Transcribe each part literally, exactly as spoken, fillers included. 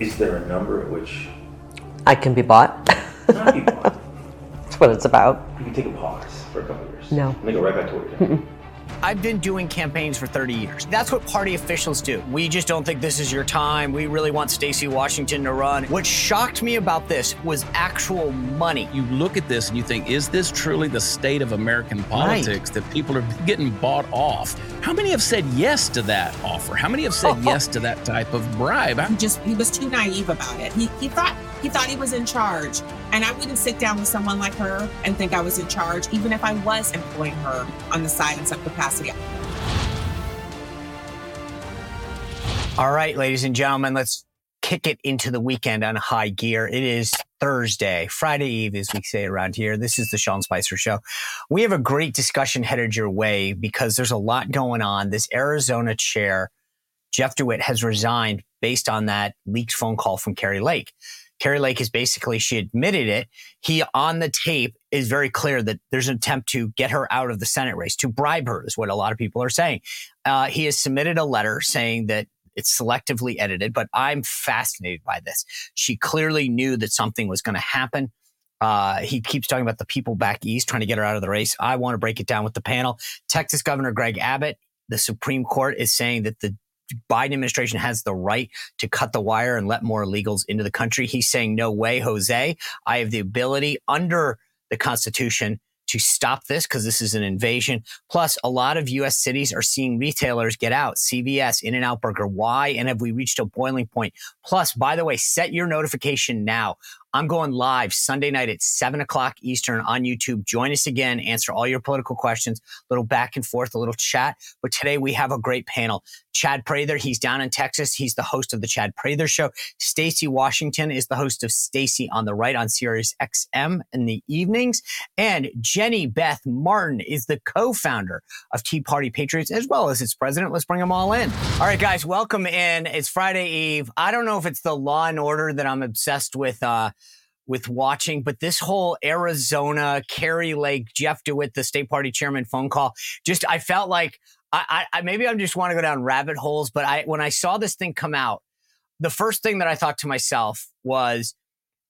Is there a number at which I can be bought? Not be bought. That's what it's about. You can take a pause for a couple of years. No. And they go right back to work. I've been doing campaigns for thirty years. That's what party officials do. We just don't think this is your time. We really want Stacey Washington to run. What shocked me about this was actual money. You look at this and you think, is this truly the state of American politics, right? That people are getting bought off? How many have said yes to that offer? How many have said oh, yes to that type of bribe? He just, he was too naive about it. He, he thought he thought he was in charge. And I wouldn't sit down with someone like her and think I was in charge, even if I was employing her on the side in some capacity. All right, ladies and gentlemen, let's kick it into the weekend on high gear. It is Thursday, Friday Eve, as we say around here. This is the Sean Spicer Show. We have a great discussion headed your way because there's a lot going on. This Arizona chair, Jeff DeWitt, has resigned based on that leaked phone call from Kari Lake. Kari Lake is basically, she admitted it. He, on the tape, is very clear that there's an attempt to get her out of the Senate race, to bribe her, is what a lot of people are saying. Uh, he has submitted a letter saying that it's selectively edited, but I'm fascinated by this. She clearly knew that something was going to happen. Uh, he keeps talking about the people back east trying to get her out of the race. I want to break it down with the panel. Texas Governor Greg Abbott, the Supreme Court is saying that the Biden administration has the right to cut the wire and let more illegals into the country. He's saying, no way, Jose. I have the ability under the Constitution to stop this because this is an invasion. Plus, a lot of U S cities are seeing retailers get out. C V S, In-n-Out Burger. Why? And have we reached a boiling point? Plus, by the way, set your notification now. I'm going live Sunday night at seven o'clock Eastern on YouTube. Join us again. Answer all your political questions. A little back and forth, a little chat. But today we have a great panel. Chad Prather, he's down in Texas. He's the host of the Chad Prather Show. Stacey Washington is the host of Stacey on the Right on Sirius X M in the evenings. And Jenny Beth Martin is the co-founder of Tea Party Patriots, as well as its president. Let's bring them all in. All right, guys, welcome in. It's Friday Eve. I don't know if it's the Law and Order that I'm obsessed with, uh, with watching, but this whole Arizona, Kari Lake, Jeff DeWitt, the state party chairman phone call, just, I felt like I, I maybe I just want to go down rabbit holes, but I, when I saw this thing come out, the first thing that I thought to myself was,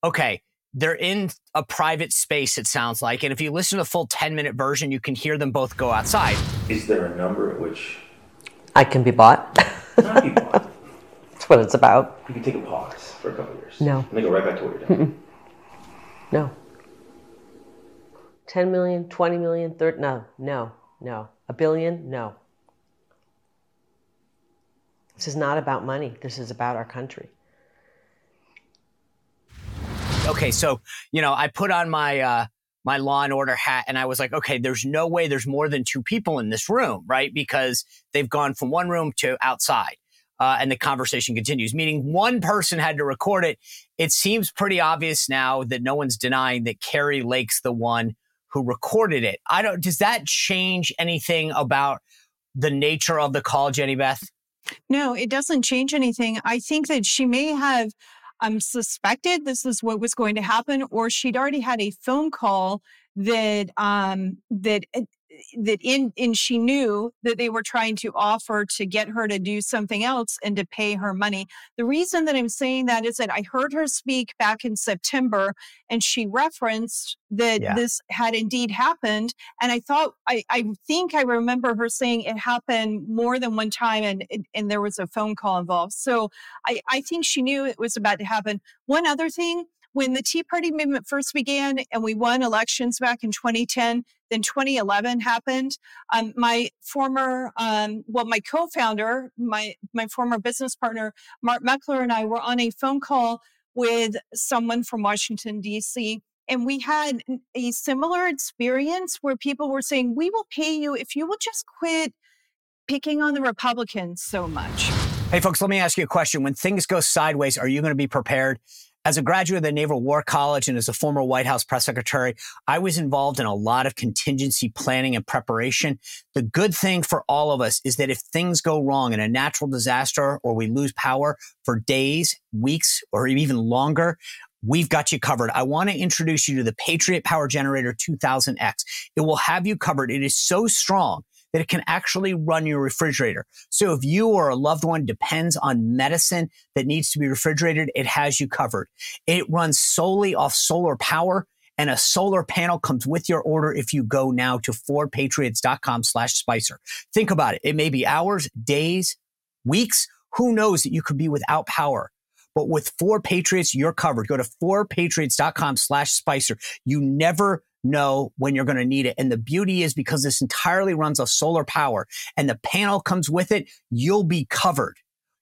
okay, they're in a private space, it sounds like. And if you listen to the full ten minute version, you can hear them both go outside. Is there a number at which I can be bought? Not be bought. That's what it's about. You can take a pause for a couple of years. No. And they go right back to what you're doing. No. ten million, twenty million, thirty, no, no, no. A billion, no. This is not about money. This is about our country. Okay, so, you know, I put on my uh, my Law and Order hat and I was like, okay, there's no way there's more than two people in this room, right? Because they've gone from one room to outside. Uh, and the conversation continues, meaning one person had to record it. It seems pretty obvious now that no one's denying that Kari Lake's the one who recorded it. I don't. Does that change anything about the nature of the call, Jenny Beth? No, it doesn't change anything. I think that she may have um, suspected this is what was going to happen, or she'd already had a phone call that um, that. that in, and she knew that they were trying to offer to get her to do something else and to pay her money. The reason that I'm saying that is that I heard her speak back in September and she referenced that yeah. this had indeed happened. And I thought, I, I think I remember her saying it happened more than one time and, and there was a phone call involved. So I, I think she knew it was about to happen. One other thing, when the Tea Party movement first began and we won elections back in twenty ten, then twenty eleven happened. Um, my former, um, well, my co-founder, my my former business partner, Mark Meckler, and I were on a phone call with someone from Washington, D C, and we had a similar experience where people were saying, we will pay you if you will just quit picking on the Republicans so much. Hey, folks, let me ask you a question. When things go sideways, are you going to be prepared? As a graduate of the Naval War College and as a former White House press secretary, I was involved in a lot of contingency planning and preparation. The good thing for all of us is that if things go wrong in a natural disaster or we lose power for days, weeks, or even longer, we've got you covered. I want to introduce you to the Patriot Power Generator two thousand X. It will have you covered. It is so strong that it can actually run your refrigerator. So if you or a loved one depends on medicine that needs to be refrigerated, it has you covered. It runs solely off solar power, and a solar panel comes with your order if you go now to four patriots dot com slash Spicer. Think about it. It may be hours, days, weeks. Who knows that you could be without power? But with four Patriots, you're covered. Go to four patriots dot com slash Spicer. You never know when you're going to need it. And the beauty is, because this entirely runs off solar power and the panel comes with it, you'll be covered,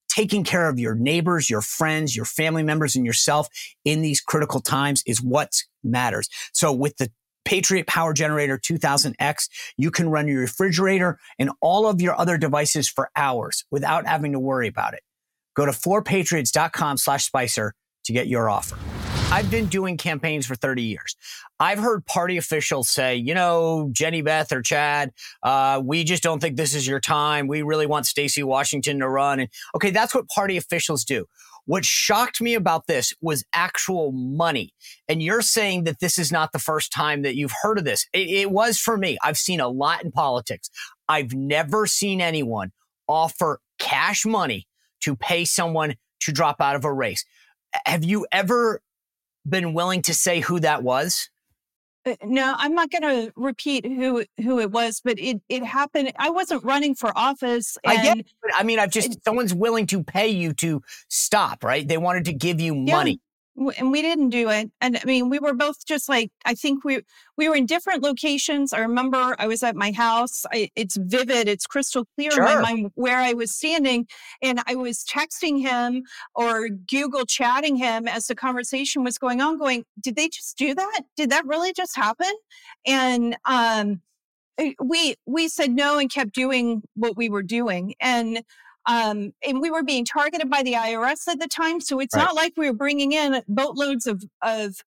taking care of your neighbors, your friends, your family members, and yourself in these critical times is what matters. So with the Patriot Power Generator two thousand X, you can run your refrigerator and all of your other devices for hours without having to worry about it. Go to four patriots dot com slash Spicer to get your offer. I've been doing campaigns for thirty years. I've heard party officials say, you know, Jenny Beth or Chad, uh, we just don't think this is your time. We really want Stacey Washington to run. And okay, that's what party officials do. What shocked me about this was actual money. And you're saying that this is not the first time that you've heard of this. It, it was for me. I've seen a lot in politics. I've never seen anyone offer cash money to pay someone to drop out of a race. Have you ever been willing to say who that was? No, I'm not going to repeat who who it was, but it, it happened. I wasn't running for office. And I get it, but I mean, I've just, it, someone's willing to pay you to stop, right? They wanted to give you yeah, money. And we didn't do it. And I mean, we were both just like, I think we we were in different locations. I remember I was at my house. I, it's vivid. It's crystal clear sure. in my mind where I was standing. And I was texting him or Google chatting him as the conversation was going on, going, did they just do that? Did that really just happen? And um, we we said no and kept doing what we were doing. And Um, and we were being targeted by the I R S at the time. So it's right. not like we were bringing in boatloads of, of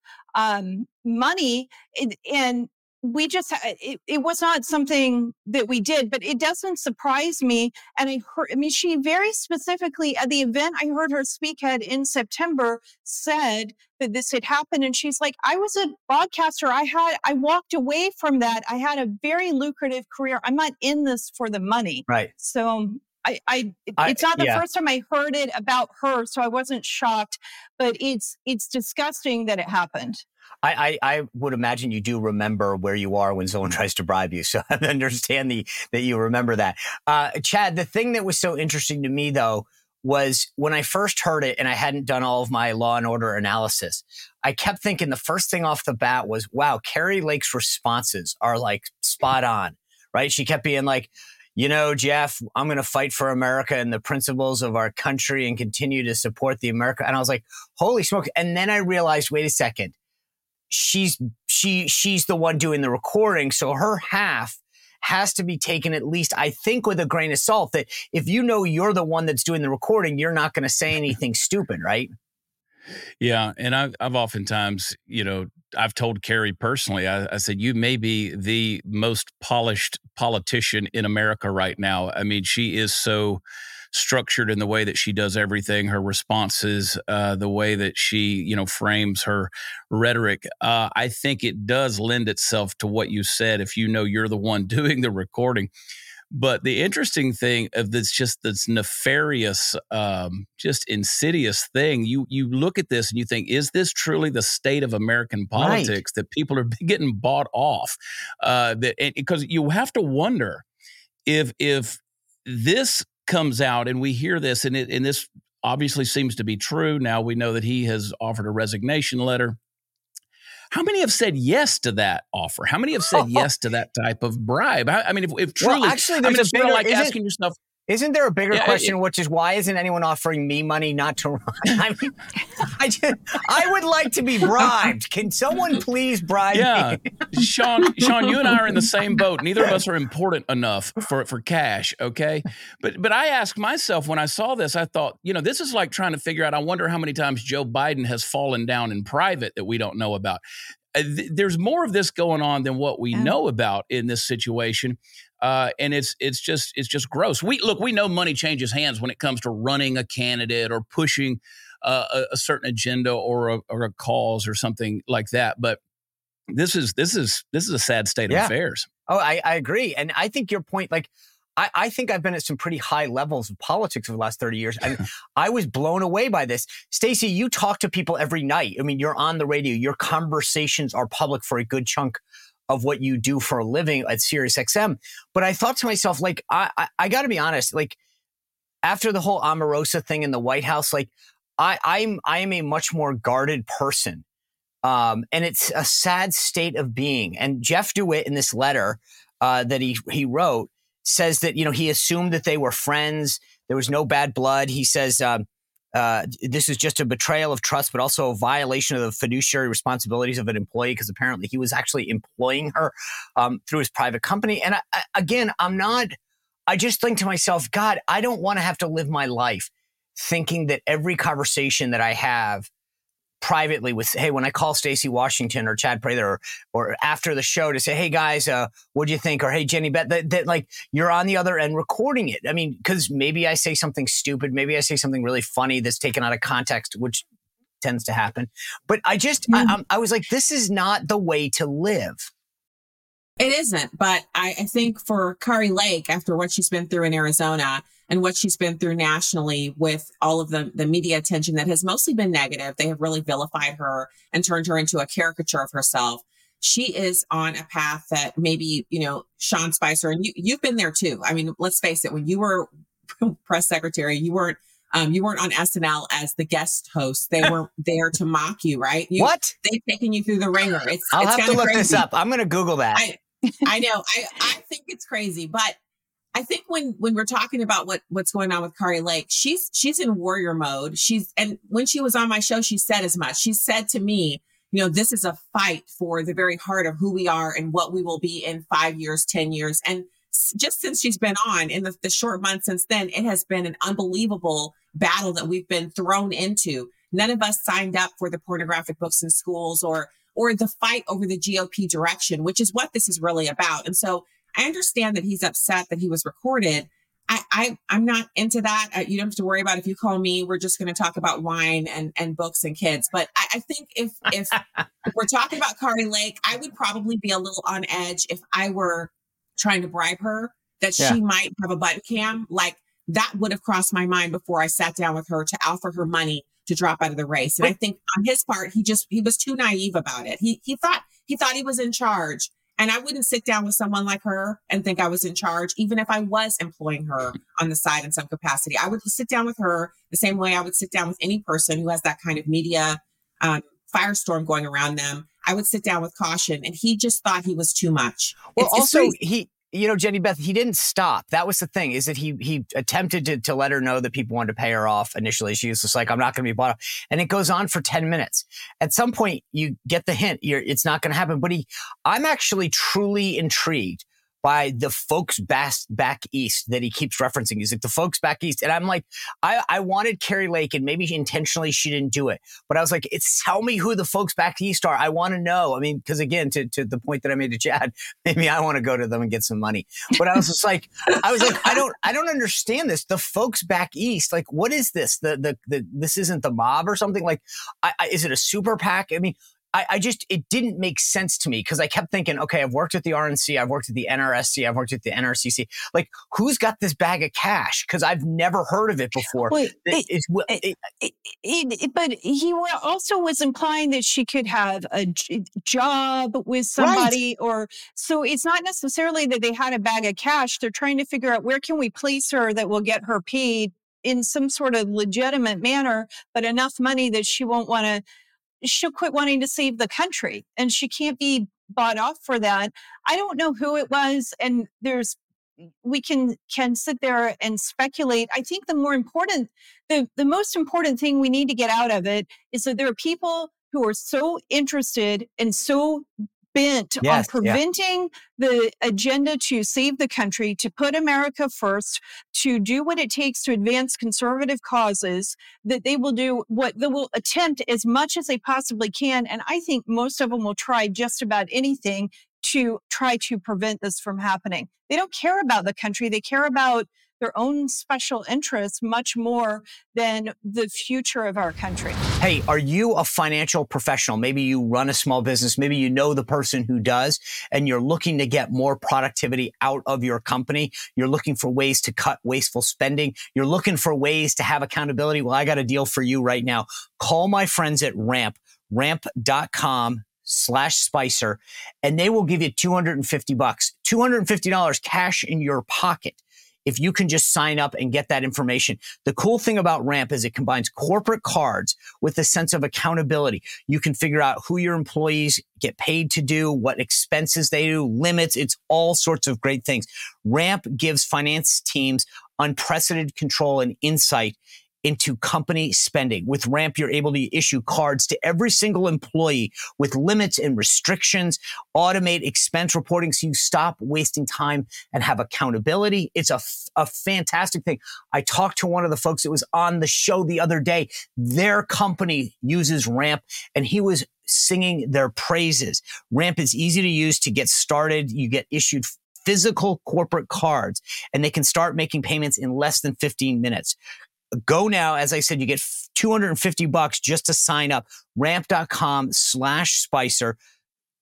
um, money. It, and we just, it, it was not something that we did, but it doesn't surprise me. And I heard, I mean, she very specifically at the event, I heard her speak at in September said that this had happened. And she's like, I was a broadcaster. I had, I walked away from that. I had a very lucrative career. I'm not in this for the money. Right. So I, I, it's not the yeah. first time I heard it about her, so I wasn't shocked, but it's it's disgusting that it happened. I, I, I would imagine you do remember where you are when someone tries to bribe you, so I understand the, that you remember that. Uh, Chad, the thing that was so interesting to me, though, was when I first heard it and I hadn't done all of my Law and Order analysis, I kept thinking the first thing off the bat was, wow, Kari Lake's responses are like spot on, right? She kept being like, you know, Jeff, I'm going to fight for America and the principles of our country and continue to support the America. And I was like, holy smoke. And then I realized, wait a second, she's she she's the one doing the recording. So her half has to be taken, at least I think, with a grain of salt, that if you know you're the one that's doing the recording, you're not going to say anything stupid, right? Yeah. And I've, I've oftentimes, you know, I've told Kari personally, I, I said, you may be the most polished politician in America right now. I mean, she is so structured in the way that she does everything, her responses, uh, the way that she, you know, frames her rhetoric. Uh, I think it does lend itself to what you said, if you know you're the one doing the recording. But the interesting thing of this, just this nefarious, um, just insidious thing, you you look at this and you think, is this truly the state of American politics right. that people are getting bought off? Uh, that because you have to wonder if if this comes out and we hear this, and it, and this obviously seems to be true. Now we know that he has offered a resignation letter. How many have said yes to that offer? How many have said yes to that type of bribe? I, I mean, if, if truly, well, actually, there's I mean, it's a bigger, like asking yourself, isn't there a bigger yeah, question, it, which is why isn't anyone offering me money not to run? I mean, I, just, I would like to be bribed. Can someone please bribe yeah. me? Sean, Sean, you and I are in the same boat. Neither of us are important enough for, for cash, okay? But but I asked myself when I saw this, I thought, you know, this is like trying to figure out, I wonder how many times Joe Biden has fallen down in private that we don't know about. There's more of this going on than what we know about in this situation. Uh, and it's it's just it's just gross. We look, we know money changes hands when it comes to running a candidate or pushing uh, a, a certain agenda or a, or a cause or something like that. But this is this is this is a sad state yeah. of affairs. Oh, I, I agree. And I think your point, like, I, I think I've been at some pretty high levels of politics over the last thirty years. I mean, I was blown away by this. Stacey, you talk to people every night. I mean, you're on the radio. Your conversations are public for a good chunk of what you do for a living at Sirius X M. But I thought to myself, like, I, I, I got to be honest, like, after the whole Omarosa thing in the White House, like, I, I'm, I am a much more guarded person. Um, and it's a sad state of being. And Jeff DeWitt, in this letter uh, that he he wrote, says that, you know, he assumed that they were friends. There was no bad blood. He says um, uh, this is just a betrayal of trust, but also a violation of the fiduciary responsibilities of an employee, because apparently he was actually employing her um, through his private company. And I, I, again, I'm not. I just think to myself, God, I don't want to have to live my life thinking that every conversation that I have privately with, hey, when I call Stacey Washington or Chad Prather or, or after the show to say, hey guys, uh, what'd you think? Or hey, Jenny Beth, that, that like you're on the other end recording it. I mean, because maybe I say something stupid, maybe I say something really funny that's taken out of context, which tends to happen. But I just, mm. I, I was like, this is not the way to live. It isn't, but I, I think for Kari Lake, after what she's been through in Arizona and what she's been through nationally with all of the, the media attention that has mostly been negative, they have really vilified her and turned her into a caricature of herself. She is on a path that maybe, you know, Sean Spicer, and you, you've been there too. I mean, let's face it, when you were press secretary, you weren't Um, you weren't on S N L as the guest host. They were there to mock you, right? You, what? They've taken you through the ringer. It's, I'll it's have to look crazy. This up. I'm going to Google that. I, I know. I, I think it's crazy. But I think when, when we're talking about what, what's going on with Kari Lake, she's she's in warrior mode. She's and when she was on my show, she said as much. She said to me, you know, this is a fight for the very heart of who we are and what we will be in five years, ten years. And just since she's been on, in the, the short months since then, it has been an unbelievable battle that we've been thrown into. None of us signed up for the pornographic books in schools or or the fight over the G O P direction, which is what this is really about. And so I understand that he's upset that he was recorded. I, I, I'm not into that. Uh, you don't have to worry about it. If you call me, we're just going to talk about wine and, and books and kids. But I, I think if, if, if we're talking about Kari Lake, I would probably be a little on edge if I were trying to bribe her that yeah. she might have a butt cam. Like, that would have crossed my mind before I sat down with her to offer her money to drop out of the race. And I think on his part, he just, he was too naive about it. He, he thought, he thought he was in charge, and I wouldn't sit down with someone like her and think I was in charge. Even if I was employing her on the side in some capacity, I would sit down with her the same way I would sit down with any person who has that kind of media um, firestorm going around them. I would sit down with caution, and he just thought he was too much. Well, it's, also it's he, you know, Jenny Beth, he didn't stop. That was the thing, is that he he attempted to, to let her know that people wanted to pay her off initially. She was just like, I'm not going to be bought off. And it goes on for ten minutes. At some point, you get the hint. You're, it's not going to happen. But he, I'm actually truly intrigued by the folks back, back east that he keeps referencing. He's like, the folks back east. And I'm like, I, I wanted Kari Lake, and maybe intentionally she didn't do it, but I was like, it's tell me who the folks back east are. I want to know. I mean, because again, to, to the point that I made to Chad, maybe I want to go to them and get some money. But I was just like, I was like, I don't, I don't understand this. The folks back east, like, what is this? The, the, the this isn't the mob or something? Like, I, I, is it a super PAC? I mean, I, I just, it didn't make sense to me, because I kept thinking, okay, I've worked at the R N C, I've worked at the N R S C, I've worked at the N R C C. Like, who's got this bag of cash? Because I've never heard of it before. Wait, it, it, it, it, it, it, it, but he also was implying that she could have a job with somebody, right? Or so it's not necessarily that they had a bag of cash. They're trying to figure out, where can we place her that will get her paid in some sort of legitimate manner, but enough money that she won't want to, she'll quit wanting to save the country, and she can't be bought off for that. I don't know who it was. And there's, we can, can sit there and speculate. I think the more important, the, the most important thing we need to get out of it is that there are people who are so interested and so bent yes, on preventing yeah. the agenda to save the country, to put America first, to do what it takes to advance conservative causes, that they will do what they will attempt as much as they possibly can. And I think most of them will try just about anything to try to prevent this from happening. They don't care about the country. They care about their own special interests much more than the future of our country. Hey, are you a financial professional? Maybe you run a small business. Maybe you know the person who does, and you're looking to get more productivity out of your company. You're looking for ways to cut wasteful spending. You're looking for ways to have accountability. Well, I got a deal for you right now. Call my friends at Ramp, ramp.com slash Spicer, and they will give you two hundred fifty bucks, two hundred fifty dollars cash in your pocket if you can just sign up and get that information. The cool thing about Ramp is it combines corporate cards with a sense of accountability. You can figure out who your employees get paid to do, what expenses they do, limits. It's all sorts of great things. Ramp gives finance teams unprecedented control and insight into company spending. With Ramp, you're able to issue cards to every single employee with limits and restrictions, automate expense reporting so you stop wasting time and have accountability. It's a, f- a fantastic thing. I talked to one of the folks that was on the show the other day. Their company uses Ramp, and he was singing their praises. Ramp is easy to use to get started. You get issued physical corporate cards, and they can start making payments in less than fifteen minutes. Go now. As I said, you get two hundred fifty bucks just to sign up. Ramp.com slash Spicer.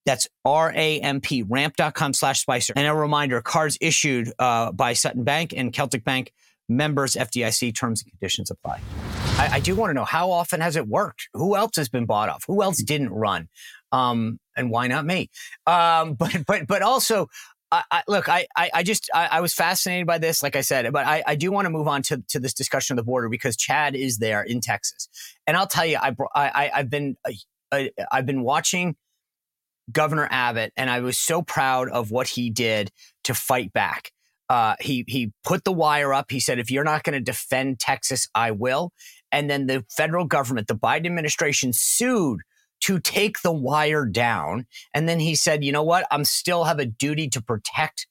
That's R A M P, ramp.com slash Spicer. And a reminder, cards issued uh, by Sutton Bank and Celtic Bank, members F D I C, terms and conditions apply. I, I do want to know, how often has it worked? Who else has been bought off? Who else didn't run? Um, and why not me? Um, but, but, but also... I, I, look, I, I, I just, I, I was fascinated by this, like I said, but I, I do want to move on to, to this discussion of the border, because Chad is there in Texas. And I'll tell you, I, I, I've been, I, I've been watching Governor Abbott, and I was so proud of what he did to fight back. Uh, he, he put the wire up. He said, if you're not going to defend Texas, I will. And then the federal government, the Biden administration, sued to take the wire down. And then he said, you know what? I'm still have a duty to protect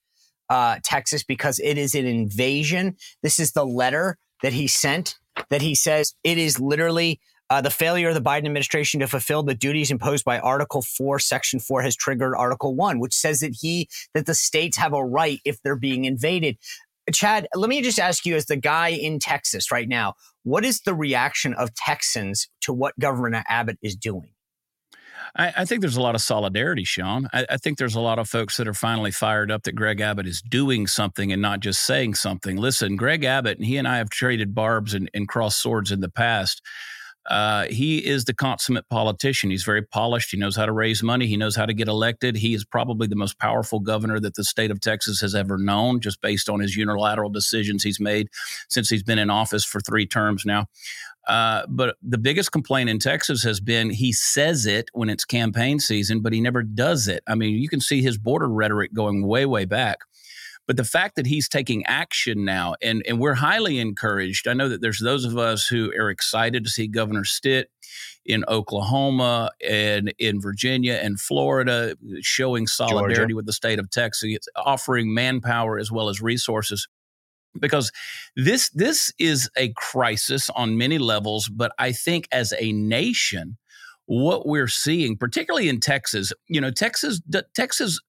uh, Texas, because it is an invasion. This is the letter that he sent that he says it is literally uh, the failure of the Biden administration to fulfill the duties imposed by Article four, Section four has triggered Article one, which says that he that the states have a right if they're being invaded. Chad, let me just ask you, as the guy in Texas right now, what is the reaction of Texans to what Governor Abbott is doing? I, I think there's a lot of solidarity, Sean. I, I think there's a lot of folks that are finally fired up that Greg Abbott is doing something and not just saying something. Listen, Greg Abbott, and he and I have traded barbs and, and crossed swords in the past. Uh, he is the consummate politician. He's very polished. He knows how to raise money. He knows how to get elected. He is probably the most powerful governor that the state of Texas has ever known, just based on his unilateral decisions he's made since he's been in office for three terms now. Uh, but the biggest complaint in Texas has been he says it when it's campaign season, but he never does it. I mean, you can see his border rhetoric going way, way back. But the fact that he's taking action now, and, and we're highly encouraged. I know that there's those of us who are excited to see Governor Stitt in Oklahoma and in Virginia and Florida showing solidarity Georgia. With the state of Texas, offering manpower as well as resources. Because this this is a crisis on many levels, but I think as a nation, what we're seeing, particularly in Texas, you know, Texas, Texas.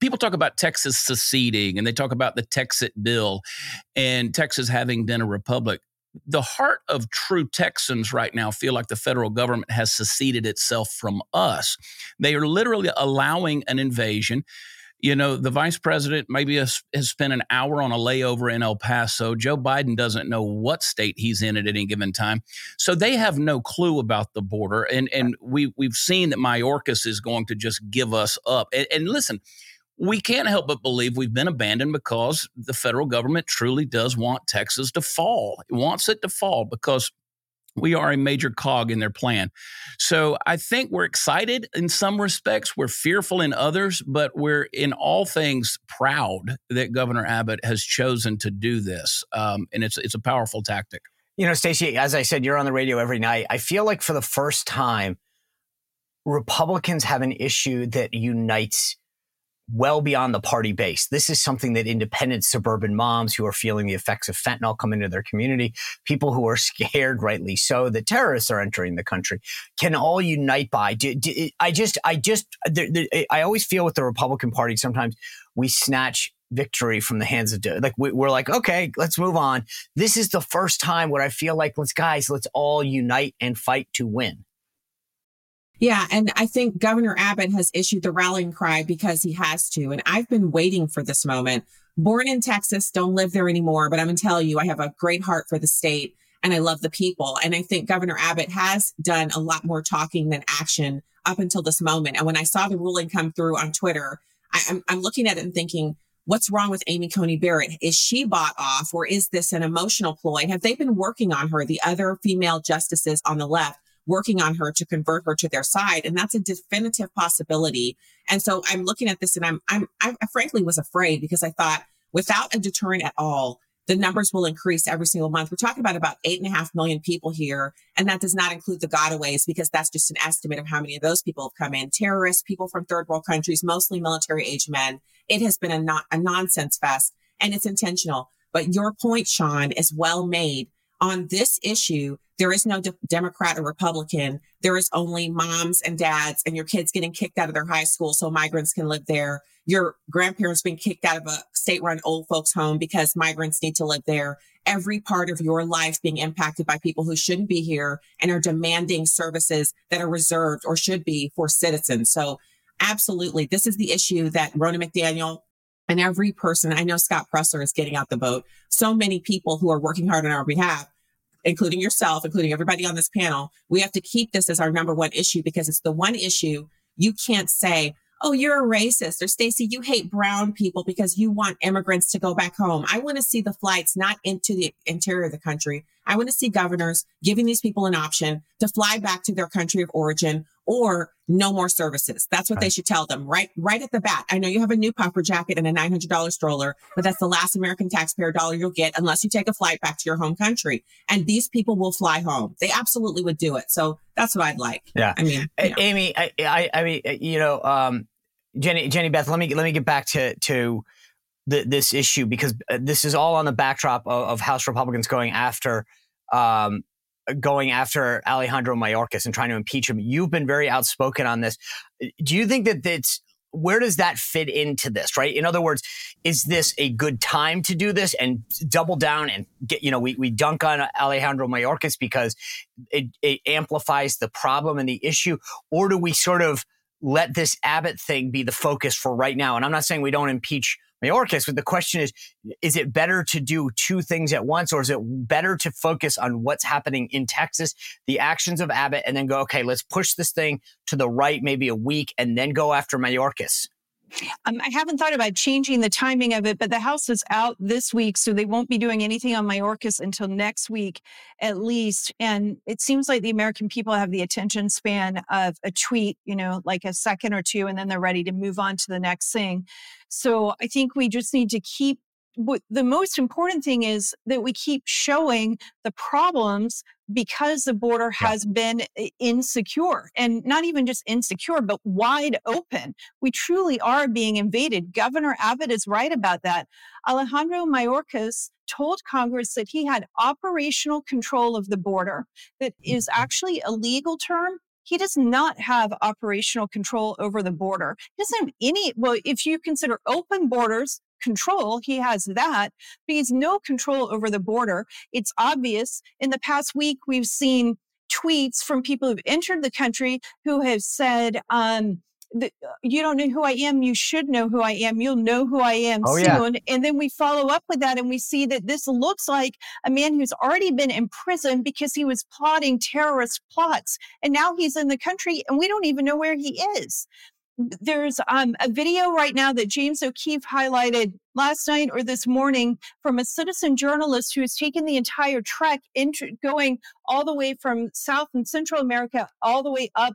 People talk about Texas seceding, and they talk about the Texit bill and Texas having been a republic. The heart of true Texans right now feel like the federal government has seceded itself from us. They are literally allowing an invasion. You know, the vice president maybe has, has spent an hour on a layover in El Paso. Joe Biden doesn't know what state he's in at any given time. So they have no clue about the border. And and we, we've seen that Mayorkas is going to just give us up. And, and listen, we can't help but believe we've been abandoned, because the federal government truly does want Texas to fall. It wants it to fall because we are a major cog in their plan. So I think we're excited in some respects. We're fearful in others, but we're in all things proud that Governor Abbott has chosen to do this. Um, and it's it's a powerful tactic. You know, Stacey, as I said, you're on the radio every night. I feel like for the first time, Republicans have an issue that unites well beyond the party base. This is something that independent suburban moms who are feeling the effects of fentanyl come into their community, people who are scared, rightly so, that terrorists are entering the country, can all unite by. Do, do, I just, I just, there, there, I always feel with the Republican Party, sometimes we snatch victory from the hands of, like, we, we're like, okay, let's move on. This is the first time where I feel like, let's guys, let's all unite and fight to win. Yeah. And I think Governor Abbott has issued the rallying cry because he has to. And I've been waiting for this moment. Born in Texas, don't live there anymore. But I'm going to tell you, I have a great heart for the state and I love the people. And I think Governor Abbott has done a lot more talking than action up until this moment. And when I saw the ruling come through on Twitter, I, I'm, I'm looking at it and thinking, what's wrong with Amy Coney Barrett? Is she bought off, or is this an emotional ploy? Have they been working on her, the other female justices on the left, working on her to convert her to their side? And that's a definitive possibility. And so I'm looking at this and I'm, I'm, I frankly was afraid, because I thought without a deterrent at all, the numbers will increase every single month. We're talking about about eight and a half million people here. And that does not include the gotaways, because that's just an estimate of how many of those people have come in. Terrorists, people from third world countries, mostly military age men. It has been a, non- a nonsense fest, and it's intentional. But your point, Sean, is well made. On this issue, there is no de- Democrat or Republican. There is only moms and dads and your kids getting kicked out of their high school so migrants can live there. Your grandparents being kicked out of a state-run old folks home because migrants need to live there. Every part of your life being impacted by people who shouldn't be here and are demanding services that are reserved or should be for citizens. So absolutely, this is the issue that Ronna McDaniel and every person, I know Scott Pressler is getting out the vote. So many people who are working hard on our behalf, including yourself, including everybody on this panel, we have to keep this as our number one issue, because it's the one issue you can't say, oh, you're a racist, or Stacey, you hate brown people because you want immigrants to go back home. I want to see the flights not into the interior of the country. I want to see governors giving these people an option to fly back to their country of origin or no more services. That's what right. They should tell them right, right at the bat. I know you have a new puffer jacket and a nine hundred dollars stroller, but that's the last American taxpayer dollar you'll get unless you take a flight back to your home country. And these people will fly home. They absolutely would do it. So that's what I'd like. Yeah. I mean, you know. Amy, I, I, I mean, you know, um, Jenny, Jenny Beth, let me let me get back to to the, this issue, because this is all on the backdrop of, of House Republicans going after um, going after Alejandro Mayorkas and trying to impeach him. You've been very outspoken on this. Do you think that that's, where does that fit into this? Right. In other words, is this a good time to do this and double down and get, you know, we, we dunk on Alejandro Mayorkas because it, it amplifies the problem and the issue, or do we sort of let this Abbott thing be the focus for right now? And I'm not saying we don't impeach Mayorkas, but the question is, is it better to do two things at once, or is it better to focus on what's happening in Texas, the actions of Abbott, and then go, okay, let's push this thing to the right maybe a week and then go after Mayorkas? Um, I haven't thought about changing the timing of it, but the House is out this week, so they won't be doing anything on Mayorkas until next week at least. And it seems like the American people have the attention span of a tweet, you know, like a second or two, and then they're ready to move on to the next thing. So I think we just need to keep, what the most important thing is that we keep showing the problems, because the border has been insecure, and not even just insecure, but wide open. We truly are being invaded. Governor Abbott is right about that. Alejandro Mayorkas told Congress that he had operational control of the border. That is actually a legal term. He does not have operational control over the border. He doesn't have any, well, if you consider open borders, control, he has that, but he has no control over the border. It's obvious. In the past week, we've seen tweets from people who've entered the country who have said, um, that, you don't know who I am, you should know who I am, you'll know who I am oh, soon. Yeah. And then we follow up with that and we see that this looks like a man who's already been in prison because he was plotting terrorist plots. And now he's in the country and we don't even know where he is. There's um, a video right now that James O'Keefe highlighted last night or this morning from a citizen journalist who has taken the entire trek, into, going all the way from South and Central America, all the way up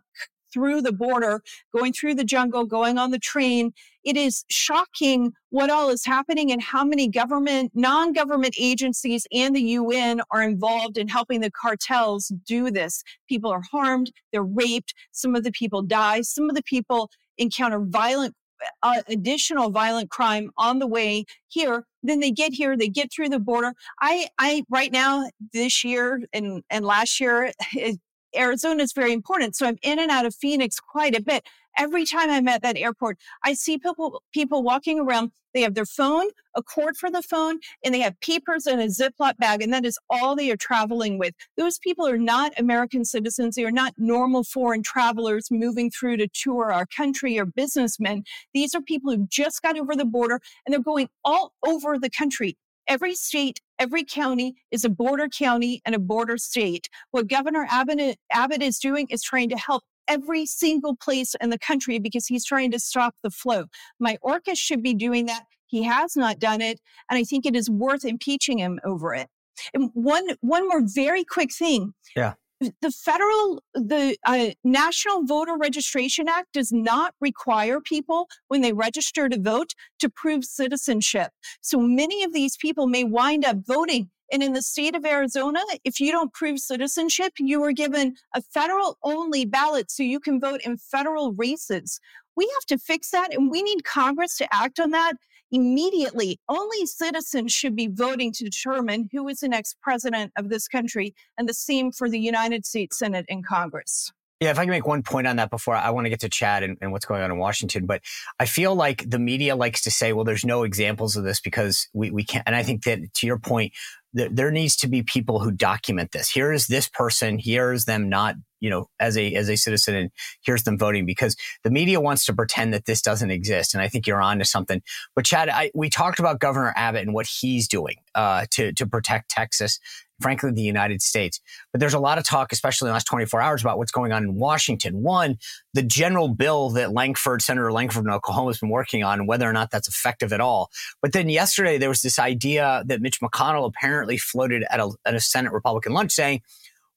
through the border, going through the jungle, going on the train. It is shocking what all is happening and how many government, non-government agencies and the U N are involved in helping the cartels do this. People are harmed, they're raped, some of the people die, some of the people encounter violent, uh, additional violent crime on the way here. Then they get here, they get through the border. I, I right now, this year and, and last year, it, Arizona is very important. So I'm in and out of Phoenix quite a bit. Every time I'm at that airport, I see people people walking around. They have their phone, a cord for the phone, and they have peepers and a Ziploc bag, and that is all they are traveling with. Those people are not American citizens. They are not normal foreign travelers moving through to tour our country or businessmen. These are people who just got over the border, and they're going all over the country. Every state, every county is a border county and a border state. What Governor Abbott, Abbott is doing is trying to help every single place in the country because he's trying to stop the flow. Mayorkas should be doing that. He has not done it, and I think it is worth impeaching him over it. And one, one more very quick thing. Yeah. The federal, the uh, National Voter Registration Act does not require people when they register to vote to prove citizenship. So many of these people may wind up voting. And in the state of Arizona, if you don't prove citizenship, you are given a federal only ballot so you can vote in federal races. We have to fix that, and we need Congress to act on that immediately. Only citizens should be voting to determine who is the next president of this country, and the same for the United States Senate and Congress. Yeah, if I can make one point on that before I want to get to Chad and, and what's going on in Washington, but I feel like the media likes to say, well, there's no examples of this because we, we can't. And I think that, to your point, th- there needs to be people who document this. Here is this person, here is them not, you know, as a as a citizen, and here's them voting, because the media wants to pretend that this doesn't exist. And I think you're on to something. But Chad, I, we talked about Governor Abbott and what he's doing uh, to, to protect Texas, frankly, the United States. But there's a lot of talk, especially in the last twenty-four hours, about what's going on in Washington. One, the general bill that Lankford, Senator Lankford in Oklahoma has been working on, whether or not that's effective at all. But then yesterday, there was this idea that Mitch McConnell apparently floated at a, at a Senate Republican lunch saying,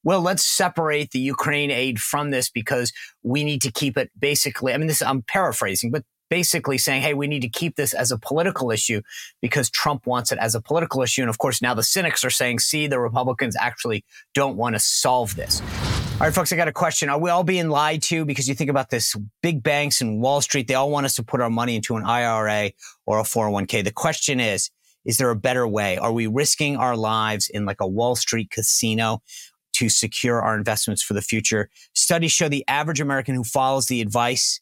well, let's separate the Ukraine aid from this because we need to keep it basically, I mean, this I'm paraphrasing, but basically saying, hey, we need to keep this as a political issue because Trump wants it as a political issue. And of course, now the cynics are saying, see, the Republicans actually don't want to solve this. All right, folks, I got a question. Are we all being lied to? Because you think about this, big banks and Wall Street, they all want us to put our money into an I R A or a four oh one k. The question is, is there a better way? Are we risking our lives in like a Wall Street casino to secure our investments for the future? Studies show the average American who follows the advice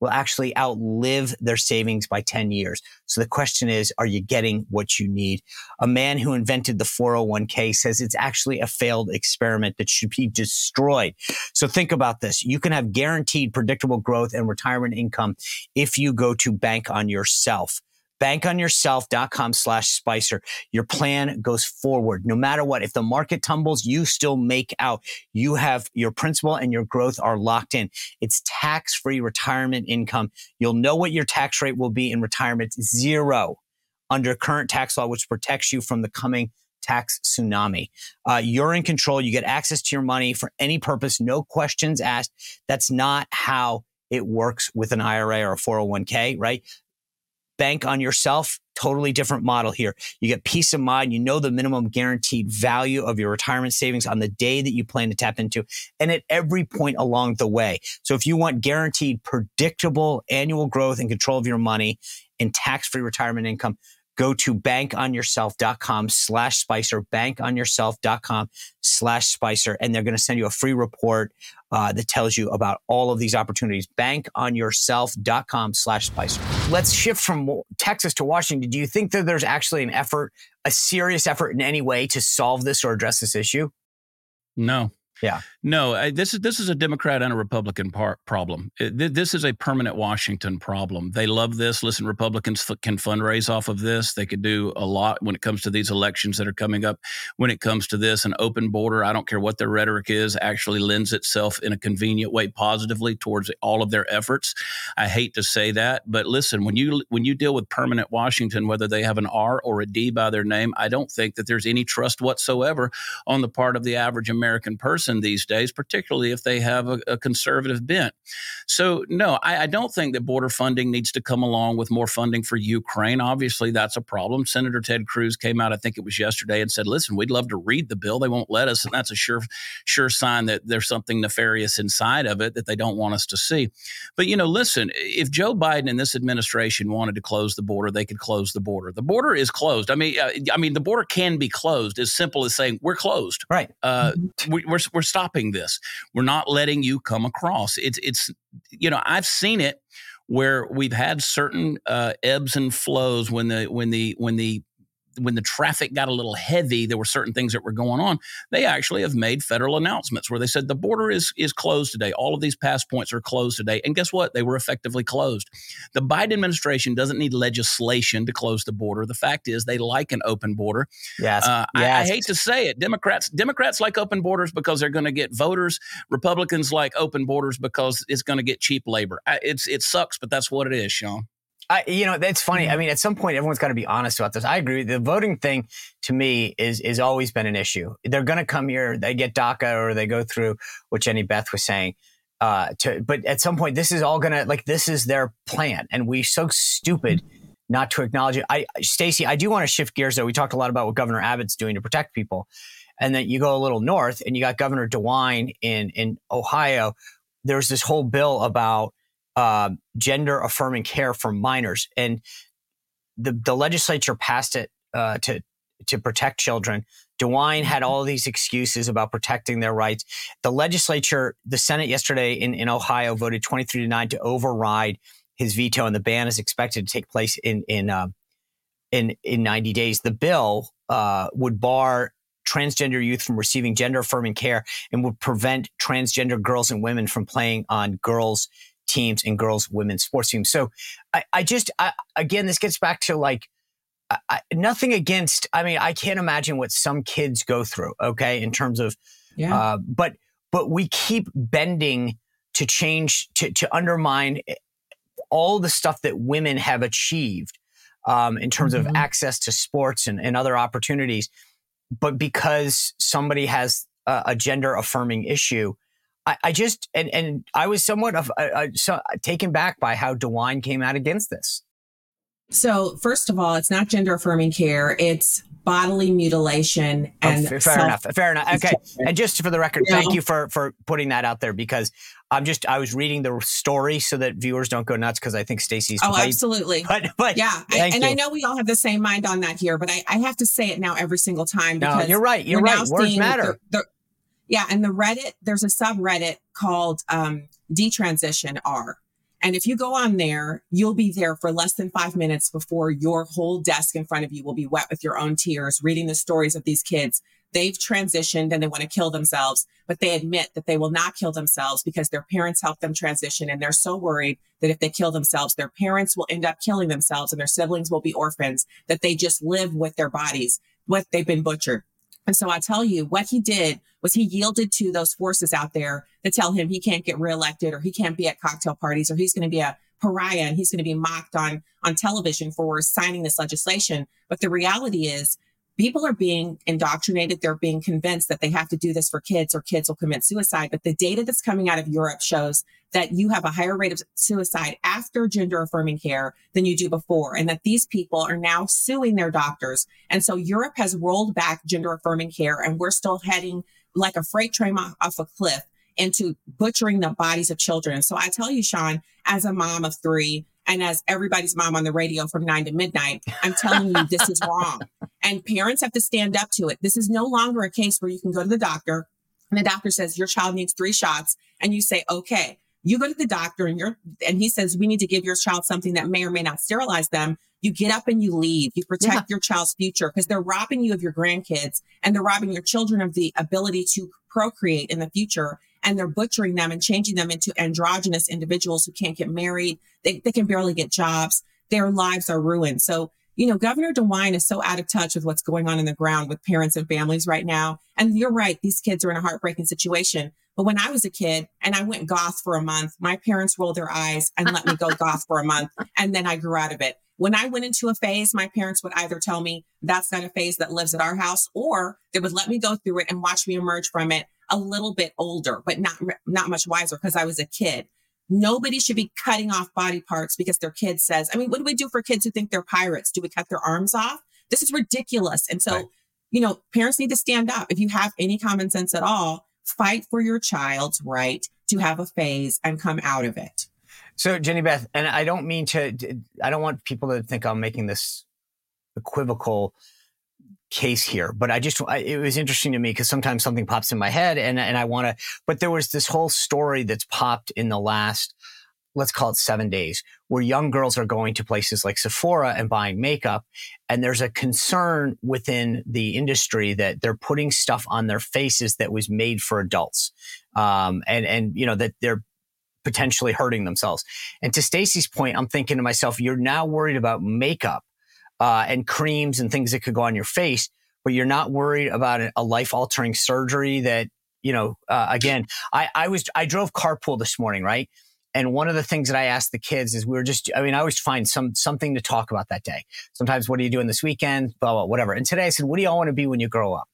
will actually outlive their savings by ten years. So the question is, are you getting what you need? A man who invented the four oh one k says it's actually a failed experiment that should be destroyed. So think about this. You can have guaranteed predictable growth and retirement income if you go to Bank on Yourself. Bank on yourself dot com slash Spicer. Your plan goes forward. No matter what, if the market tumbles, you still make out. You have your principal and your growth are locked in. It's tax-free retirement income. You'll know what your tax rate will be in retirement. Zero under current tax law, which protects you from the coming tax tsunami. Uh, you're in control. You get access to your money for any purpose. No questions asked. That's not how it works with an I R A or a four oh one k, right? Bank on Yourself, totally different model here. You get peace of mind. You know the minimum guaranteed value of your retirement savings on the day that you plan to tap into and at every point along the way. So if you want guaranteed, predictable annual growth and control of your money and tax-free retirement income, go to bank on yourself dot com slash Spicer, bank on yourself dot com slash Spicer, and they're going to send you a free report uh, that tells you about all of these opportunities. bank on yourself dot com slash Spicer. Let's shift from Texas to Washington. Do you think that there's actually an effort, a serious effort in any way to solve this or address this issue? No. Yeah. No, I, this is this is a Democrat and a Republican par- problem. It, th- this is a permanent Washington problem. They love this. Listen, Republicans f- can fundraise off of this. They could do a lot when it comes to these elections that are coming up. When it comes to this, an open border, I don't care what their rhetoric is, actually lends itself in a convenient way positively towards all of their efforts. I hate to say that, but listen, when you when you deal with permanent Washington, whether they have an R or a D by their name, I don't think that there's any trust whatsoever on the part of the average American person these days, particularly if they have a, a conservative bent. So, no, I, I don't think that border funding needs to come along with more funding for Ukraine. Obviously, that's a problem. Senator Ted Cruz came out, I think it was yesterday, and said, listen, we'd love to read the bill. They won't let us. And that's a sure, sure sign that there's something nefarious inside of it that they don't want us to see. But, you know, listen, if Joe Biden and this administration wanted to close the border, they could close the border. The border is closed. I mean, I, I mean, the border can be closed, as simple as saying we're closed. Right. Uh, we, we're We're stopping doing this. We're not letting you come across. It's, it's, you know, I've seen it where we've had certain uh, ebbs and flows when the, when the, when the, when the traffic got a little heavy, there were certain things that were going on. They actually have made federal announcements where they said the border is is closed today. All of these pass points are closed today. And guess what? They were effectively closed. The Biden administration doesn't need legislation to close the border. The fact is they like an open border. Yes. Uh, yes. I, I hate to say it. Democrats, Democrats like open borders because they're going to get voters. Republicans like open borders because it's going to get cheap labor. I, it's It sucks, but that's what it is, Sean. I, you know, that's funny. I mean, at some point, everyone's got to be honest about this. I agree. The voting thing to me is is always been an issue. They're going to come here. They get DACA or they go through what Jenny Beth was saying. Uh, to, but at some point, this is all going to like this is their plan. And we're so stupid not to acknowledge it. I, Stacey, I do want to shift gears, though. We talked a lot about what Governor Abbott's doing to protect people. And then you go a little north and you got Governor DeWine in in Ohio. There's this whole bill about Uh, gender affirming care for minors. And the the legislature passed it uh, to to protect children. DeWine had all these excuses about protecting their rights. The legislature, the Senate yesterday in, in Ohio voted twenty-three to nine to override his veto, and the ban is expected to take place in in uh, in, in ninety days. The bill uh, would bar transgender youth from receiving gender affirming care and would prevent transgender girls and women from playing on girls' teams and girls, women's sports teams. So I, I just, I, again, this gets back to like I, I, nothing against, I mean, I can't imagine what some kids go through. Okay. In terms of, yeah. uh, but, but we keep bending to change, to, to undermine all the stuff that women have achieved um, in terms mm-hmm. of access to sports and, and other opportunities. But because somebody has a, a gender affirming issue, I just and, and I was somewhat of uh, so taken back by how DeWine came out against this. So first of all, it's not gender affirming care; it's bodily mutilation. And oh, fair self- enough, fair enough. Okay, and just for the record, you thank know. you for for putting that out there because I'm just I was reading the story so that viewers don't go nuts because I think Stacey's oh played. absolutely, but, but yeah, I, and you. I know we all have the same mind on that here, but I, I have to say it now every single time. Because no, you're right. You're right. Words matter. The, the, Yeah. And the Reddit, there's a subreddit called um, DetransitionR. And if you go on there, you'll be there for less than five minutes before your whole desk in front of you will be wet with your own tears, reading the stories of these kids. They've transitioned and they want to kill themselves, but they admit that they will not kill themselves because their parents helped them transition. And they're so worried that if they kill themselves, their parents will end up killing themselves and their siblings will be orphans, that they just live with their bodies, what they've been butchered. And so I tell you, what he did was he yielded to those forces out there that tell him he can't get reelected or he can't be at cocktail parties or he's going to be a pariah and he's going to be mocked on, on television for signing this legislation. But the reality is people are being indoctrinated. They're being convinced that they have to do this for kids or kids will commit suicide. But the data that's coming out of Europe shows that you have a higher rate of suicide after gender affirming care than you do before, and that these people are now suing their doctors. And so Europe has rolled back gender affirming care, and we're still heading like a freight train off a cliff into butchering the bodies of children. So I tell you, Sean, as a mom of three, and as everybody's mom on the radio from nine to midnight, I'm telling you, this is wrong. And parents have to stand up to it. This is no longer a case where you can go to the doctor and the doctor says your child needs three shots. And you say, okay, you go to the doctor and you're, and he says, we need to give your child something that may or may not sterilize them. You get up and you leave. You protect yeah. your child's future because they're robbing you of your grandkids and they're robbing your children of the ability to procreate in the future. And they're butchering them and changing them into androgynous individuals who can't get married. They, they can barely get jobs. Their lives are ruined. So, you know, Governor DeWine is so out of touch with what's going on in the ground with parents and families right now. And you're right. These kids are in a heartbreaking situation. But when I was a kid and I went goth for a month, my parents rolled their eyes and let me go goth for a month. And then I grew out of it. When I went into a phase, my parents would either tell me that's not a phase that lives at our house, or they would let me go through it and watch me emerge from it a little bit older, but not not much wiser because I was a kid. Nobody should be cutting off body parts because their kid says, I mean, what do we do for kids who think they're pirates? Do we cut their arms off? This is ridiculous. And so, right. you know, parents need to stand up. If you have any common sense at all, fight for your child's right to have a phase and come out of it. So, Jenny Beth, and I don't mean to, I don't want people to think I'm making this equivocal case here, but I just, I, it was interesting to me because sometimes something pops in my head and, and I want to, but there was this whole story that's popped in the last, let's call it seven days, where young girls are going to places like Sephora and buying makeup. And there's a concern within the industry that they're putting stuff on their faces that was made for adults. Um, and, and, you know, that they're potentially hurting themselves. And to Stacey's point, I'm thinking to myself, you're now worried about makeup uh, and creams and things that could go on your face, but you're not worried about a life-altering surgery that, you know, uh, again, I, I was, I drove carpool this morning, right? And one of the things that I asked the kids is we were just, I mean, I always find some something to talk about that day. Sometimes, what are you doing this weekend? Blah, blah, whatever. And today I said, what do y'all want to be when you grow up?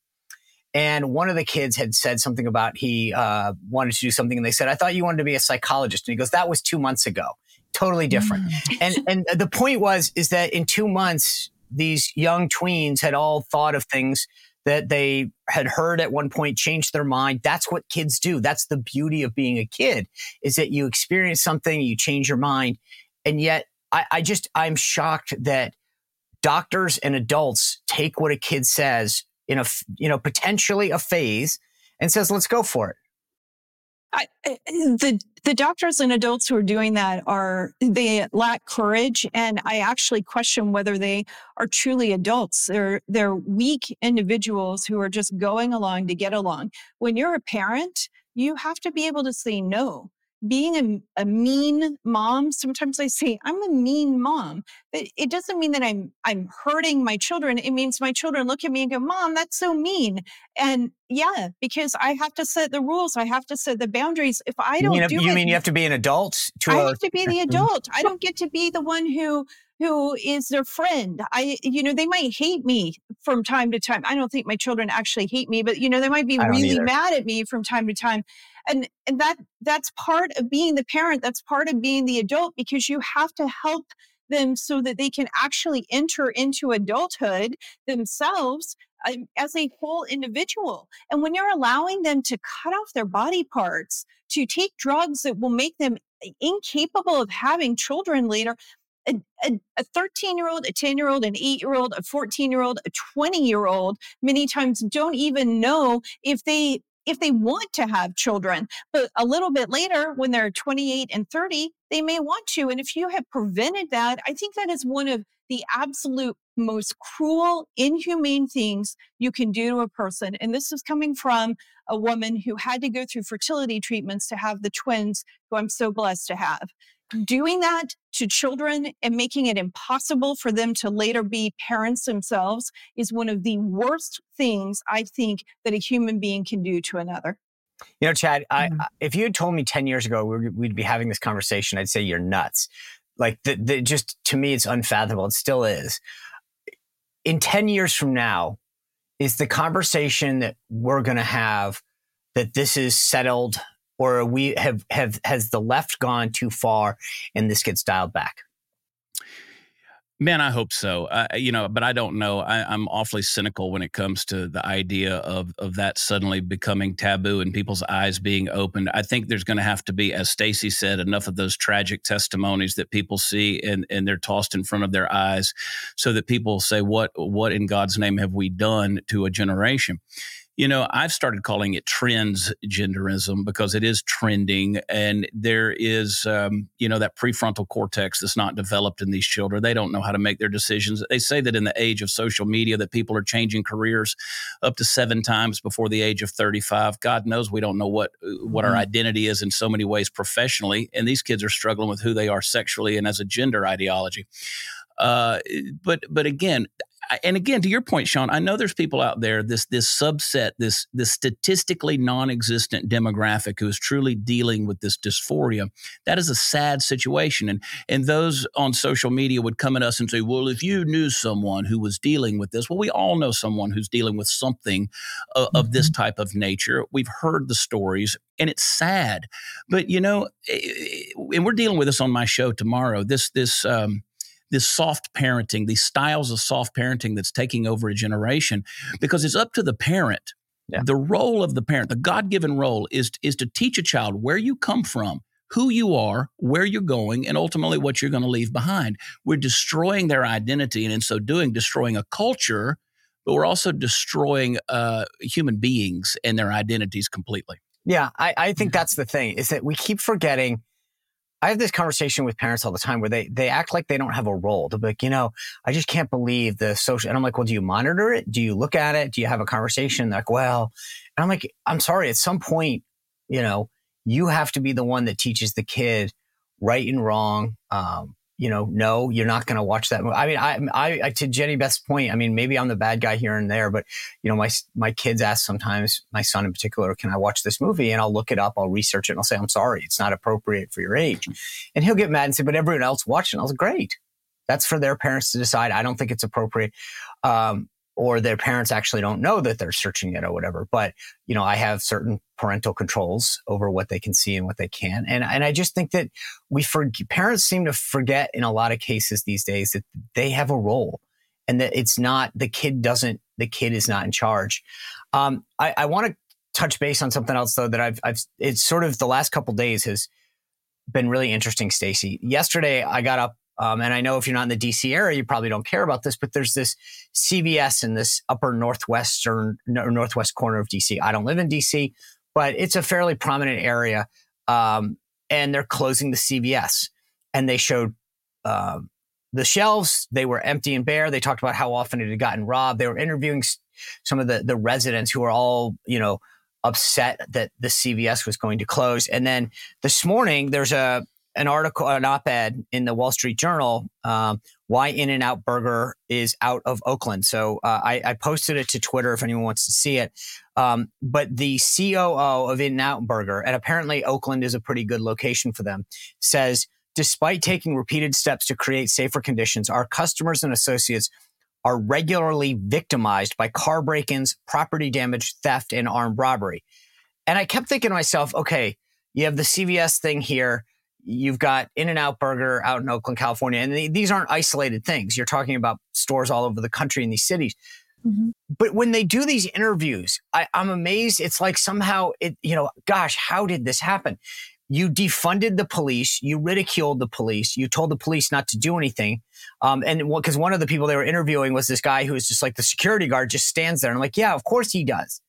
And one of the kids had said something about he uh, wanted to do something. And they said, I thought you wanted to be a psychologist. And he goes, that was two months ago. Totally different. and and the point was, is that in two months, these young tweens had all thought of things that they had heard at one point, changed their mind. That's what kids do. That's the beauty of being a kid, is that you experience something, you change your mind. And yet I, I just, I'm shocked that doctors and adults take what a kid says in a, you know, potentially a phase and says, let's go for it. I, the the doctors and adults who are doing that are, they lack courage. And I actually question whether they are truly adults. They're, they're weak individuals who are just going along to get along. When you're a parent, you have to be able to say no. Being a, a mean mom, sometimes I say, I'm a mean mom. But it doesn't mean that I'm I'm hurting my children. It means my children look at me and go, Mom, that's so mean. And yeah, because I have to set the rules. I have to set the boundaries. If I don't you know, do you it. You mean you have to be an adult? To I a- have to be the adult. I don't get to be the one who... who is their friend. I, you know, they might hate me from time to time. I don't think my children actually hate me, but you know, they might be really either. mad at me from time to time. And and that that's part of being the parent. That's part of being the adult, because you have to help them so that they can actually enter into adulthood themselves as a whole individual. And when you're allowing them to cut off their body parts, to take drugs that will make them incapable of having children later, A, a, a thirteen-year-old, a ten-year-old, an eight-year-old, a fourteen-year-old, a twenty-year-old many times don't even know if they if they want to have children. But a little bit later, when they're twenty-eight and thirty, they may want to. And if you have prevented that, I think that is one of the absolute most cruel, inhumane things you can do to a person. And this is coming from a woman who had to go through fertility treatments to have the twins who I'm so blessed to have. Doing that to children and making it impossible for them to later be parents themselves is one of the worst things I think that a human being can do to another. You know, Chad, mm-hmm. I, if you had told me ten years ago we'd be having this conversation, I'd say you're nuts. Like, the, the, just to me, it's unfathomable. It still is. In ten years from now, is the conversation that we're going to have that this is settled? Or we have, have has the left gone too far and this gets dialed back? Man, I hope so. Uh, you know, but I don't know. I, I'm awfully cynical when it comes to the idea of of that suddenly becoming taboo and people's eyes being opened. I think there's going to have to be, as Stacey said, enough of those tragic testimonies that people see and, and they're tossed in front of their eyes so that people say, what what in God's name have we done to a generation? You know, I've started calling it transgenderism because it is trending, and there is, um, you know, that prefrontal cortex that's not developed in these children. They don't know how to make their decisions. They say that in the age of social media that people are changing careers up to seven times before the age of thirty-five. God knows we don't know what, what mm-hmm. our identity is in so many ways professionally, and these kids are struggling with who they are sexually and as a gender ideology. Uh, but but again, and again, to your point, Sean, I know there's people out there, this this subset, this this statistically non-existent demographic who is truly dealing with this dysphoria. That is a sad situation. And and those on social media would come at us and say, well, if you knew someone who was dealing with this, well, we all know someone who's dealing with something of, mm-hmm. of this type of nature. We've heard the stories. And it's sad. But, you know, and we're dealing with this on my show tomorrow, this, this, um, this soft parenting, these styles of soft parenting that's taking over a generation, because it's up to the parent. Yeah. The role of the parent, the God-given role is, is to teach a child where you come from, who you are, where you're going, and ultimately what you're going to leave behind. We're destroying their identity, and in so doing, destroying a culture but we're also destroying uh, human beings and their identities completely. Yeah, I, I think that's the thing, is that we keep forgetting. I have this conversation with parents all the time where they they act like they don't have a role. They're like, you know, I just can't believe the social. And I'm like, well, do you monitor it? Do you look at it? Do you have a conversation? They're like, well, and I'm like, I'm sorry. At some point, you know, you have to be the one that teaches the kid right and wrong. Um, you know, no, you're not going to watch that movie. I mean, I, I, I, to Jenny Beth's point, I mean, maybe I'm the bad guy here and there, but you know, my, my kids ask sometimes, my son in particular, can I watch this movie? And I'll look it up, I'll research it, and I'll say, I'm sorry, it's not appropriate for your age. And he'll get mad and say, but everyone else watched it. I was like, great. That's for their parents to decide. I don't think it's appropriate. Um, or their parents actually don't know that they're searching it or whatever. But, you know, I have certain parental controls over what they can see and what they can. And and I just think that we for, parents seem to forget in a lot of cases these days that they have a role and that it's not, the kid doesn't, the kid is not in charge. Um, I, I want to touch base on something else, though, that I've, I've, it's sort of the last couple of days has been really interesting, Stacey. Yesterday, I got up. Um, and I know if you're not in the D C area, you probably don't care about this, but there's this C V S in this upper northwestern, northwest corner of D C. I don't live in D C, but it's a fairly prominent area. Um, and they're closing the C V S. And they showed uh, the shelves. They were empty and bare. They talked about how often it had gotten robbed. They were interviewing some of the, the residents who were all, you know, upset that the C V S was going to close. And then this morning, there's a... an article, an op-ed in the Wall Street Journal, um, why In-N-Out Burger is out of Oakland. So uh, I, I posted it to Twitter if anyone wants to see it. Um, but the C O O of In-N-Out Burger, and apparently Oakland is a pretty good location for them, says, despite taking repeated steps to create safer conditions, our customers and associates are regularly victimized by car break-ins, property damage, theft, and armed robbery. And I kept thinking to myself, okay, you have the C V S thing here. You've got In-N-Out Burger out in Oakland, California. And th- these aren't isolated things. You're talking about stores all over the country in these cities. Mm-hmm. But when they do these interviews, I, I'm amazed. It's like somehow, it, you know, gosh, how did this happen? You defunded the police. You ridiculed the police. You told the police not to do anything. Um, and because well, one of the people they were interviewing was this guy who was just like the security guard just stands there. And I'm like, yeah, of course he does.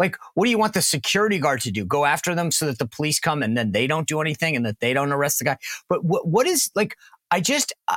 Like, what do you want the security guard to do? Go after them so that the police come and then they don't do anything and that they don't arrest the guy? But what, what is, like, I just, uh,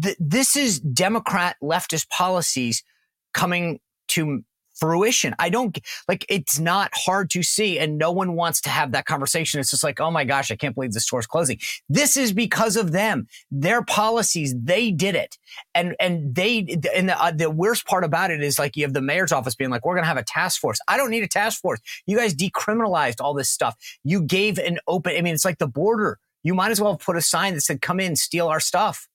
th- this is Democrat leftist policies coming to fruition. I don't, like, it's not hard to see, and no one wants to have that conversation. It's just like, oh my gosh, I can't believe the store's closing. This is because of them, their policies. They did it. And, and they, and the, uh, the worst part about it is, like, you have the mayor's office being like, we're going to have a task force. I don't need a task force. You guys decriminalized all this stuff. You gave an open, I mean, it's like the border. You might as well have put a sign that said, come in, steal our stuff.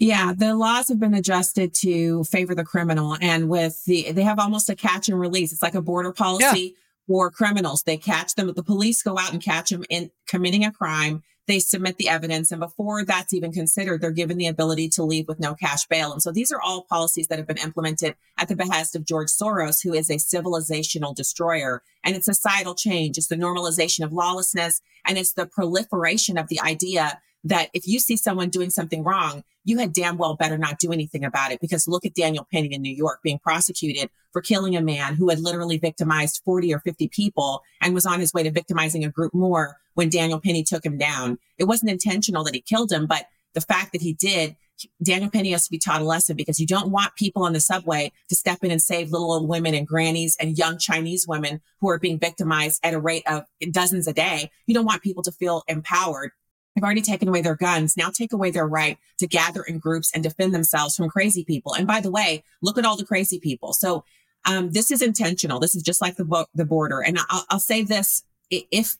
Yeah, the laws have been adjusted to favor the criminal, and with the, they have almost a catch and release. It's like a border policy yeah. for criminals. They catch them, the police go out and catch them in committing a crime. They submit the evidence, and before that's even considered, they're given the ability to leave with no cash bail. And so these are all policies that have been implemented at the behest of George Soros, who is a civilizational destroyer. And it's societal change. It's the normalization of lawlessness, and it's the proliferation of the idea that if you see someone doing something wrong, you had damn well better not do anything about it, because look at Daniel Penny in New York being prosecuted for killing a man who had literally victimized forty or fifty people and was on his way to victimizing a group more when Daniel Penny took him down. It wasn't intentional that he killed him, but the fact that he did, Daniel Penny has to be taught a lesson, because you don't want people on the subway to step in and save little old women and grannies and young Chinese women who are being victimized at a rate of dozens a day. You don't want people to feel empowered. They've already taken away their guns. Now take away their right to gather in groups and defend themselves from crazy people. And by the way, look at all the crazy people. So um, this is intentional. This is just like the bo- the border. And I'll, I'll say this. If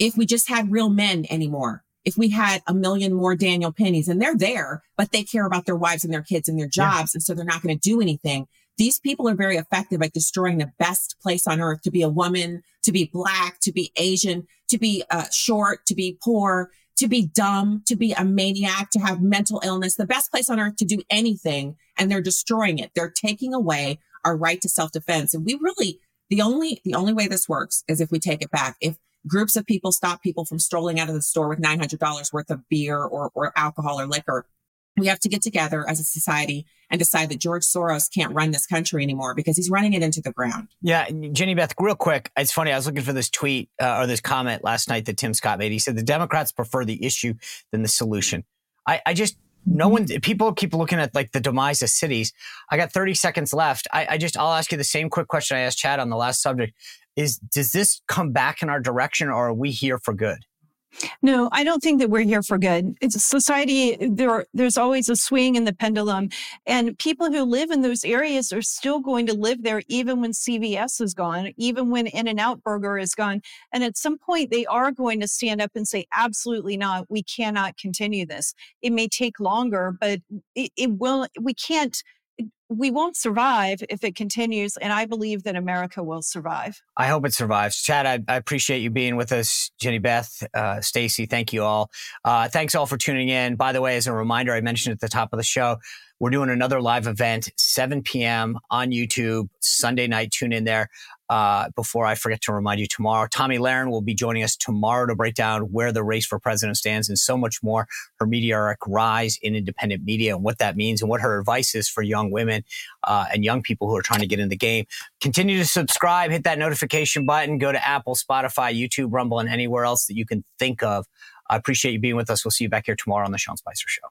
if we just had real men anymore, if we had a million more Daniel Pennies, and they're there, but they care about their wives and their kids and their jobs. Yeah. And so they're not going to do anything. These people are very effective at destroying the best place on earth to be a woman, to be Black, to be Asian, to be uh, short, to be poor, to be dumb, to be a maniac, to have mental illness, the best place on earth to do anything. And they're destroying it. They're taking away our right to self-defense. And we really, the only, the only way this works is if we take it back. If groups of people stop people from strolling out of the store with nine hundred dollars worth of beer or, or alcohol or liquor, We have to get together as a society and decide that George Soros can't run this country anymore because he's running it into the ground. Yeah. Jenny Beth, real quick. It's funny. I was looking for this tweet uh, or this comment last night that Tim Scott made. He said the Democrats prefer the issue than the solution. I, I just, no one, people keep looking at like the demise of cities. I got thirty seconds left. I, I just, I'll ask you the same quick question I asked Chad on the last subject is, does this come back in our direction or are we here for good? No, I don't think that we're here for good. It's a society, there are, there's always a swing in the pendulum. And people who live in those areas are still going to live there even when C V S is gone, even when In-N-Out Burger is gone. And at some point, they are going to stand up and say, absolutely not, we cannot continue this. It may take longer, but it, it will, we can't, we won't survive if it continues. And I believe that America will survive. I hope it survives. Chad, I, I appreciate you being with us. Jenny Beth, uh, Stacey, thank you all. Uh, thanks all for tuning in. By the way, as a reminder, I mentioned at the top of the show, we're doing another live event, seven p.m. on YouTube, Sunday night. Tune in there. Uh, before I forget to remind you tomorrow, Tommy Lahren will be joining us tomorrow to break down where the race for president stands and so much more, her meteoric rise in independent media and what that means and what her advice is for young women uh, and young people who are trying to get in the game. Continue to subscribe, hit that notification button, go to Apple, Spotify, YouTube, Rumble, and anywhere else that you can think of. I appreciate you being with us. We'll see you back here tomorrow on The Sean Spicer Show.